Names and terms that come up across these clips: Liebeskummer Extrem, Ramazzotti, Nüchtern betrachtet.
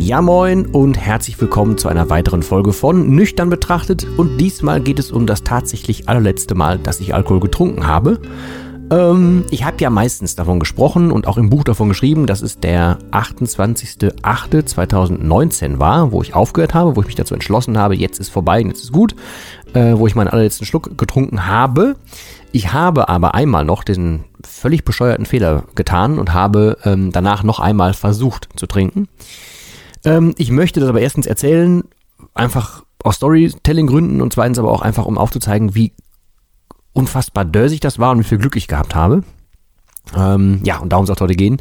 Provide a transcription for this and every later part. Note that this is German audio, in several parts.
Ja moin und herzlich willkommen zu einer weiteren Folge von Nüchtern betrachtet, und diesmal geht es um das tatsächlich allerletzte Mal, dass ich Alkohol getrunken habe. Ich habe ja meistens davon gesprochen und auch im Buch davon geschrieben, dass es der 28.08.2019 war, wo ich aufgehört habe, wo ich mich dazu entschlossen habe, jetzt ist vorbei, jetzt ist gut, wo ich meinen allerletzten Schluck getrunken habe. Ich habe aber einmal noch den völlig bescheuerten Fehler getan und habe danach noch einmal versucht zu trinken. Ich möchte das aber erstens erzählen, einfach aus Storytelling-Gründen, und zweitens aber auch einfach, um aufzuzeigen, wie unfassbar dösig das war und wie viel Glück ich gehabt habe. Ja, und darum soll es heute gehen.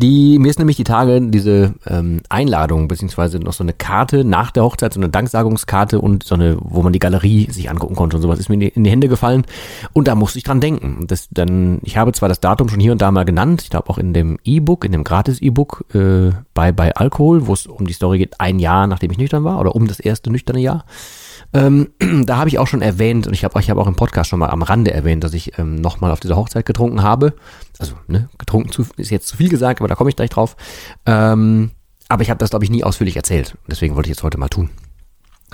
Mir ist nämlich die Tage diese Einladung, beziehungsweise noch so eine Karte nach der Hochzeit, so eine Danksagungskarte und so eine, wo man die Galerie sich angucken konnte und sowas, ist mir in die Hände gefallen, und da musste ich dran denken. Ich habe zwar das Datum schon hier und da mal genannt, ich glaube auch in dem E-Book, in dem Gratis-E-Book bei Alkohol, wo es um die Story geht, ein Jahr, nachdem ich nüchtern war, oder um das erste nüchterne Jahr. Da habe ich auch schon erwähnt, und ich habe auch im Podcast schon mal am Rande erwähnt, dass ich nochmal auf dieser Hochzeit getrunken habe. Also, ist jetzt zu viel gesagt, aber da komme ich gleich drauf. Aber ich habe das, glaube ich, nie ausführlich erzählt. Deswegen wollte ich jetzt heute mal tun.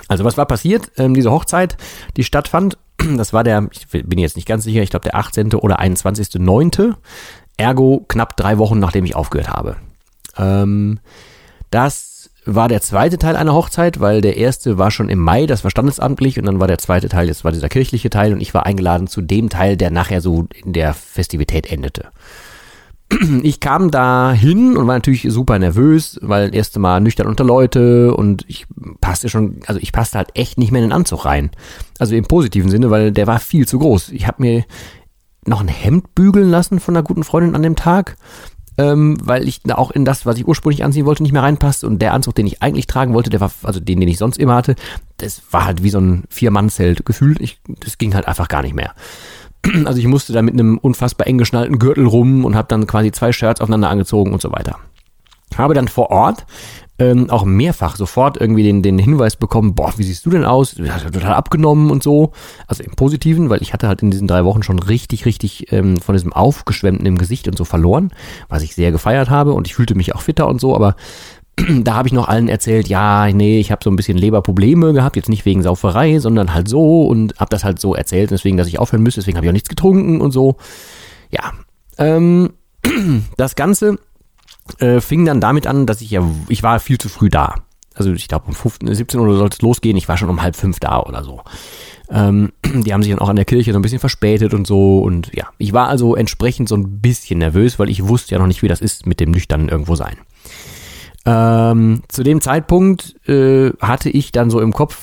Also, was war passiert? Diese Hochzeit, die stattfand, das war ich bin jetzt nicht ganz sicher, ich glaube der 18. oder 21.09. Ergo knapp 3 Wochen, nachdem ich aufgehört habe. Das war der zweite Teil einer Hochzeit, weil der erste war schon im Mai, das war standesamtlich, und dann war der zweite Teil, das war dieser kirchliche Teil, und ich war eingeladen zu dem Teil, der nachher so in der Festivität endete. Ich kam da hin und war natürlich super nervös, weil das erste Mal nüchtern unter Leute, und ich passte halt echt nicht mehr in den Anzug rein. Also im positiven Sinne, weil der war viel zu groß. Ich habe mir noch ein Hemd bügeln lassen von einer guten Freundin an dem Tag, weil ich da auch in das, was ich ursprünglich anziehen wollte, nicht mehr reinpasst, und der Anzug, den ich eigentlich tragen wollte, der war, also den ich sonst immer hatte, das war halt wie so ein 4-Mann-Zelt gefühlt. Das ging halt einfach gar nicht mehr. Also ich musste da mit einem unfassbar eng geschnallten Gürtel rum und habe dann quasi 2 Shirts aufeinander angezogen und so weiter. Habe dann vor Ort auch mehrfach sofort irgendwie den Hinweis bekommen, boah, wie siehst du denn aus? Du hast total abgenommen und so. Also im Positiven, weil ich hatte halt in diesen 3 Wochen schon richtig, richtig von diesem Aufgeschwemmten im Gesicht und so verloren, was ich sehr gefeiert habe, und ich fühlte mich auch fitter und so, aber da habe ich noch allen erzählt, ich habe so ein bisschen Leberprobleme gehabt, jetzt nicht wegen Sauferei, sondern halt so, und habe das halt so erzählt, deswegen, dass ich aufhören müsste, deswegen habe ich auch nichts getrunken und so. Ja, das Ganze fing dann damit an, dass ich war viel zu früh da. Also ich glaube um 17 Uhr sollte es losgehen, ich war schon um 4:30 da oder so. Die haben sich dann auch an der Kirche so ein bisschen verspätet und so, und ja, ich war also entsprechend so ein bisschen nervös, weil ich wusste ja noch nicht, wie das ist mit dem nüchternen irgendwo sein. Zu dem Zeitpunkt hatte ich dann so im Kopf,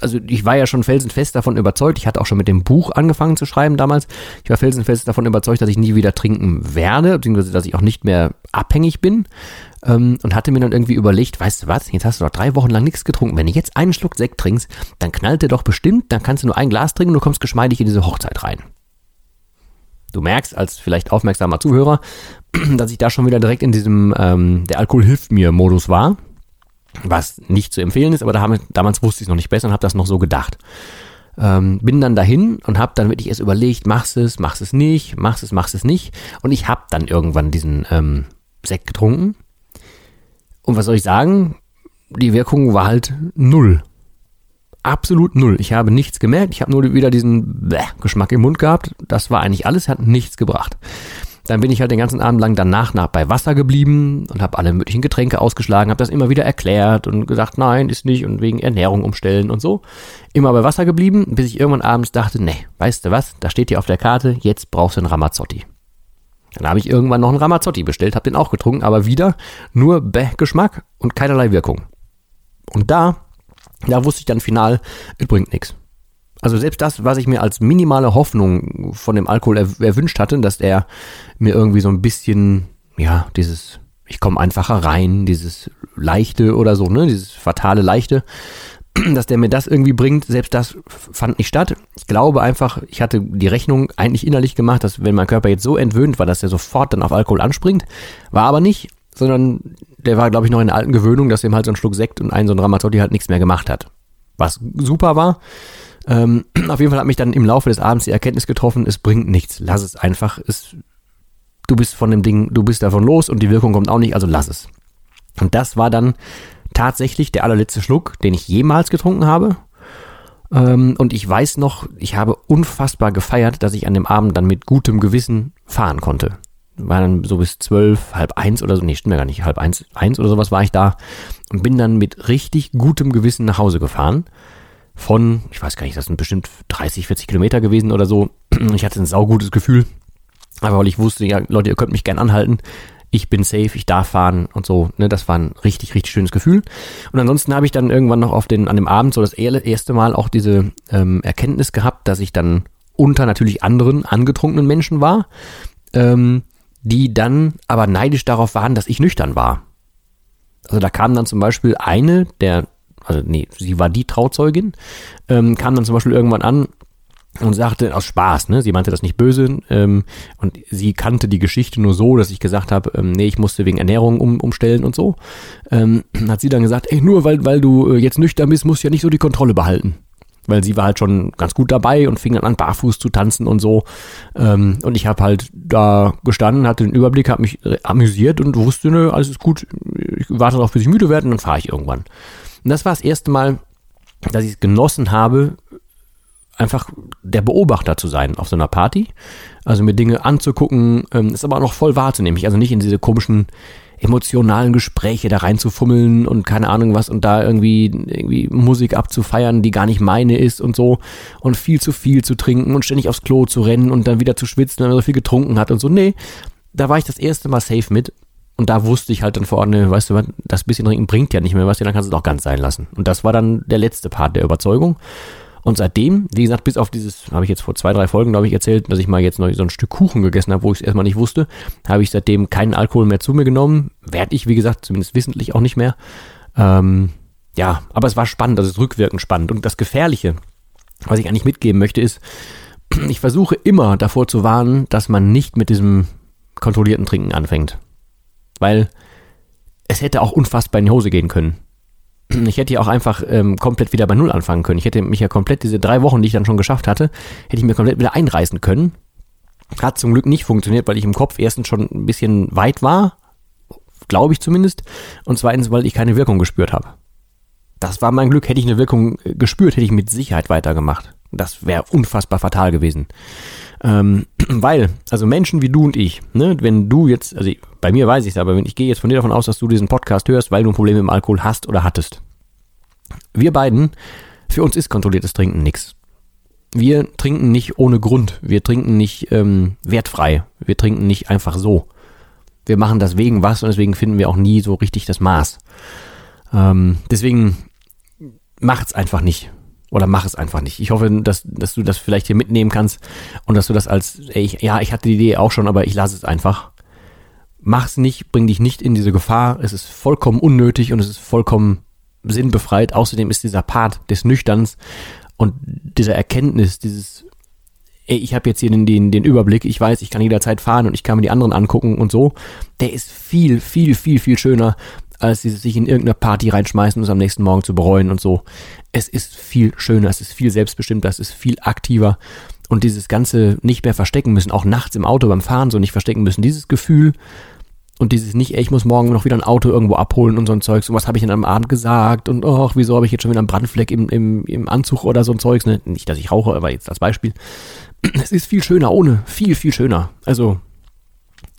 also ich war ja schon felsenfest davon überzeugt, ich hatte auch schon mit dem Buch angefangen zu schreiben damals, ich war felsenfest davon überzeugt, dass ich nie wieder trinken werde, beziehungsweise dass ich auch nicht mehr abhängig bin, und hatte mir dann irgendwie überlegt, weißt du was, jetzt hast du doch 3 Wochen lang nichts getrunken, wenn du jetzt einen Schluck Sekt trinkst, dann knallt der doch bestimmt, dann kannst du nur ein Glas trinken und du kommst geschmeidig in diese Hochzeit rein. Du merkst als vielleicht aufmerksamer Zuhörer, dass ich da schon wieder direkt in diesem der Alkohol hilft mir Modus war, was nicht zu empfehlen ist, aber damals wusste ich es noch nicht besser und habe das noch so gedacht. Bin dann dahin und habe dann wirklich erst überlegt, machst es nicht, und ich habe dann irgendwann diesen Sekt getrunken, und was soll ich sagen, die Wirkung war halt 0. Absolut 0. Ich habe nichts gemerkt, ich habe nur wieder diesen Geschmack im Mund gehabt, das war eigentlich alles, hat nichts gebracht. Dann bin ich halt den ganzen Abend lang danach bei Wasser geblieben und habe alle möglichen Getränke ausgeschlagen, habe das immer wieder erklärt und gesagt, nein, ist nicht und wegen Ernährung umstellen und so. Immer bei Wasser geblieben, bis ich irgendwann abends dachte, nee, weißt du was, da steht hier auf der Karte, jetzt brauchst du einen Ramazzotti. Dann habe ich irgendwann noch einen Ramazzotti bestellt, habe den auch getrunken, aber wieder nur Geschmack und keinerlei Wirkung. Und da wusste ich dann final, es bringt nichts. Also selbst das, was ich mir als minimale Hoffnung von dem Alkohol erwünscht hatte, dass er mir irgendwie so ein bisschen, ja, dieses, ich komme einfacher rein, dieses Leichte oder so, ne, dieses fatale Leichte, dass der mir das irgendwie bringt, selbst das fand nicht statt. Ich glaube einfach, ich hatte die Rechnung eigentlich innerlich gemacht, dass wenn mein Körper jetzt so entwöhnt war, dass er sofort dann auf Alkohol anspringt, war aber nicht, sondern der war, glaube ich, noch in der alten Gewöhnung, dass ihm halt so ein Schluck Sekt und so ein Ramazzotti halt nichts mehr gemacht hat. Was super war. Auf jeden Fall hat mich dann im Laufe des Abends die Erkenntnis getroffen, es bringt nichts, lass es einfach, du bist von dem Ding, du bist davon los und die Wirkung kommt auch nicht, also lass es. Und das war dann tatsächlich der allerletzte Schluck, den ich jemals getrunken habe. Und ich weiß noch, ich habe unfassbar gefeiert, dass ich an dem Abend dann mit gutem Gewissen fahren konnte. War dann so bis 12, 12:30 oder so, nee, stimmt ja gar nicht, 12:30 oder sowas war ich da und bin dann mit richtig gutem Gewissen nach Hause gefahren. Von, ich weiß gar nicht, das sind bestimmt 30, 40 Kilometer gewesen oder so. Ich hatte ein saugutes Gefühl, aber weil ich wusste, ja Leute, ihr könnt mich gern anhalten, ich bin safe, ich darf fahren und so. Ne, das war ein richtig, richtig schönes Gefühl. Und ansonsten habe ich dann irgendwann noch an dem Abend so das erste Mal auch diese Erkenntnis gehabt, dass ich dann unter natürlich anderen angetrunkenen Menschen war, die dann aber neidisch darauf waren, dass ich nüchtern war. Also da kam dann zum Beispiel sie war die Trauzeugin, kam dann zum Beispiel irgendwann an und sagte, aus Spaß, ne, sie meinte das nicht böse, und sie kannte die Geschichte nur so, dass ich gesagt habe, nee, ich musste wegen Ernährung umstellen und so, hat sie dann gesagt, ey, nur weil du jetzt nüchtern bist, musst du ja nicht so die Kontrolle behalten. Weil sie war halt schon ganz gut dabei und fing dann an, barfuß zu tanzen und so. Und ich habe halt da gestanden, hatte den Überblick, habe mich amüsiert und wusste, ne, alles ist gut, ich warte darauf, bis ich müde werde und dann fahre ich irgendwann. Und das war das erste Mal, dass ich es genossen habe, einfach der Beobachter zu sein auf so einer Party. Also mir Dinge anzugucken, ist aber auch noch voll wahrzunehmen. Also nicht in diese komischen emotionalen Gespräche da reinzufummeln und keine Ahnung was und da irgendwie Musik abzufeiern, die gar nicht meine ist und so. Und viel zu trinken und ständig aufs Klo zu rennen und dann wieder zu schwitzen, wenn man so viel getrunken hat und so. Nee, da war ich das erste Mal safe mit. Und da wusste ich halt dann vor Ort, ne, weißt du was, das bisschen Trinken bringt ja nicht mehr was, dann kannst du es auch ganz sein lassen. Und das war dann der letzte Part der Überzeugung. Und seitdem, wie gesagt, bis auf dieses, habe ich jetzt vor 2, 3 Folgen, glaube ich, erzählt, dass ich mal jetzt noch so ein Stück Kuchen gegessen habe, wo ich es erstmal nicht wusste, habe ich seitdem keinen Alkohol mehr zu mir genommen. Werde ich, wie gesagt, zumindest wissentlich auch nicht mehr. Ja, aber es war spannend, also es ist rückwirkend spannend. Und das Gefährliche, was ich eigentlich mitgeben möchte, ist, ich versuche immer davor zu warnen, dass man nicht mit diesem kontrollierten Trinken anfängt. Weil es hätte auch unfassbar in die Hose gehen können. Ich hätte ja auch einfach komplett wieder bei Null anfangen können. Ich hätte mich ja komplett diese 3 Wochen, die ich dann schon geschafft hatte, hätte ich mir komplett wieder einreißen können. Hat zum Glück nicht funktioniert, weil ich im Kopf erstens schon ein bisschen weit war, glaube ich zumindest, und zweitens, weil ich keine Wirkung gespürt habe. Das war mein Glück. Hätte ich eine Wirkung gespürt, hätte ich mit Sicherheit weitergemacht. Das wäre unfassbar fatal gewesen. Weil, also Menschen wie du und ich, ne, wenn du jetzt, also bei mir weiß ich es, aber ich gehe jetzt von dir davon aus, dass du diesen Podcast hörst, weil du ein Problem mit dem Alkohol hast oder hattest. Wir beiden, für uns ist kontrolliertes Trinken nichts. Wir trinken nicht ohne Grund. Wir trinken nicht wertfrei. Wir trinken nicht einfach so. Wir machen das wegen was und deswegen finden wir auch nie so richtig das Maß. Deswegen macht's einfach nicht. Oder mach es einfach nicht. Ich hoffe, dass du das vielleicht hier mitnehmen kannst und dass du das als, ich hatte die Idee auch schon, aber ich lasse es einfach. Mach's nicht, bring dich nicht in diese Gefahr. Es ist vollkommen unnötig und es ist vollkommen sinnbefreit. Außerdem ist dieser Part des Nüchterns und dieser Erkenntnis, ich habe jetzt hier den Überblick, ich weiß, ich kann jederzeit fahren und ich kann mir die anderen angucken und so, der ist viel schöner, als dieses sich in irgendeine Party reinschmeißen und es am nächsten Morgen zu bereuen und so. Es ist viel schöner, es ist viel selbstbestimmter, es ist viel aktiver und dieses Ganze nicht mehr verstecken müssen, auch nachts im Auto beim Fahren so nicht verstecken müssen, dieses Gefühl und dieses nicht, ich muss morgen noch wieder ein Auto irgendwo abholen und so ein Zeugs und was habe ich denn am Abend gesagt und ach, wieso habe ich jetzt schon wieder einen Brandfleck im Anzug oder so ein Zeugs, ne? Nicht, dass ich rauche, aber jetzt als Beispiel. Es ist viel schöner ohne, viel schöner. Also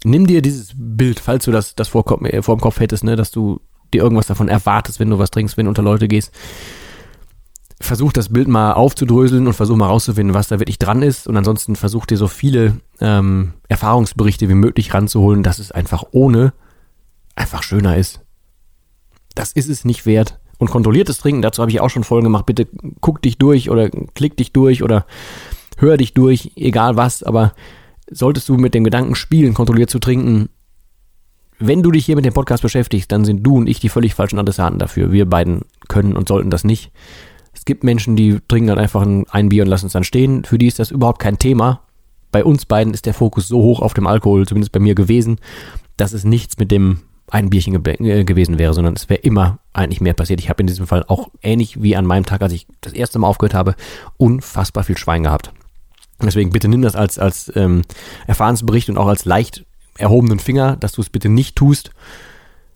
nimm dir dieses Bild, falls du das vor dem Kopf hättest, ne, dass du dir irgendwas davon erwartest, wenn du was trinkst, wenn du unter Leute gehst. Versuch das Bild mal aufzudröseln und versuch mal rauszufinden, was da wirklich dran ist. Und ansonsten versuch dir so viele Erfahrungsberichte wie möglich ranzuholen, dass es einfach ohne einfach schöner ist. Das ist es nicht wert. Und kontrolliertes Trinken, dazu habe ich auch schon Folgen gemacht. Bitte guck dich durch oder klick dich durch oder hör dich durch, egal was. Aber solltest du mit dem Gedanken spielen, kontrolliert zu trinken, wenn du dich hier mit dem Podcast beschäftigst, dann sind du und ich die völlig falschen Adressaten dafür. Wir beiden können und sollten das nicht. Es gibt Menschen, die trinken dann einfach ein Bier und lassen es dann stehen. Für die ist das überhaupt kein Thema. Bei uns beiden ist der Fokus so hoch auf dem Alkohol, zumindest bei mir gewesen, dass es nichts mit dem ein Bierchen gewesen wäre, sondern es wäre immer eigentlich mehr passiert. Ich habe in diesem Fall auch ähnlich wie an meinem Tag, als ich das erste Mal aufgehört habe, unfassbar viel Schwein gehabt. Deswegen bitte nimm das als Erfahrensbericht und auch als leicht erhobenen Finger, dass du es bitte nicht tust,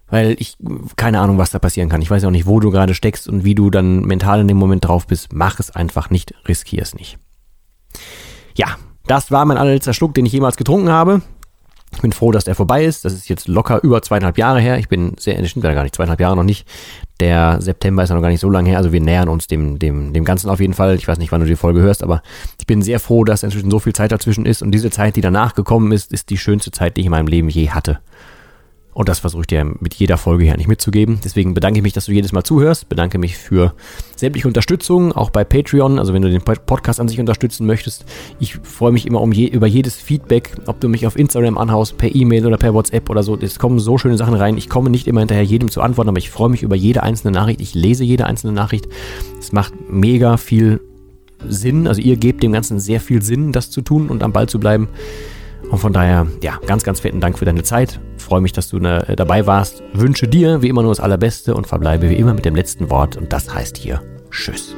weil ich keine Ahnung, was da passieren kann. Ich weiß auch nicht, wo du gerade steckst und wie du dann mental in dem Moment drauf bist. Mach es einfach nicht, riskier es nicht. Ja, das war mein allerletzter Schluck, den ich jemals getrunken habe. Ich bin froh, dass der vorbei ist. Das ist jetzt locker über 2,5 Jahre her. Das stimmt ja gar nicht, 2,5 Jahre noch nicht. Der September ist ja noch gar nicht so lange her. Also wir nähern uns dem Ganzen auf jeden Fall. Ich weiß nicht, wann du die Folge hörst, aber ich bin sehr froh, dass inzwischen so viel Zeit dazwischen ist. Und diese Zeit, die danach gekommen ist, ist die schönste Zeit, die ich in meinem Leben je hatte. Und das versuche ich dir mit jeder Folge hier nicht mitzugeben. Deswegen bedanke ich mich, dass du jedes Mal zuhörst. Bedanke mich für sämtliche Unterstützung, auch bei Patreon. Also wenn du den Podcast an sich unterstützen möchtest. Ich freue mich immer über jedes Feedback, ob du mich auf Instagram anhaust, per E-Mail oder per WhatsApp oder so. Es kommen so schöne Sachen rein. Ich komme nicht immer hinterher, jedem zu antworten, aber ich freue mich über jede einzelne Nachricht. Ich lese jede einzelne Nachricht. Es macht mega viel Sinn. Also ihr gebt dem Ganzen sehr viel Sinn, das zu tun und am Ball zu bleiben. Und von daher, ja, ganz, ganz fetten Dank für deine Zeit. Freue mich, dass du dabei warst. Wünsche dir wie immer nur das Allerbeste und verbleibe wie immer mit dem letzten Wort. Und das heißt hier, tschüss.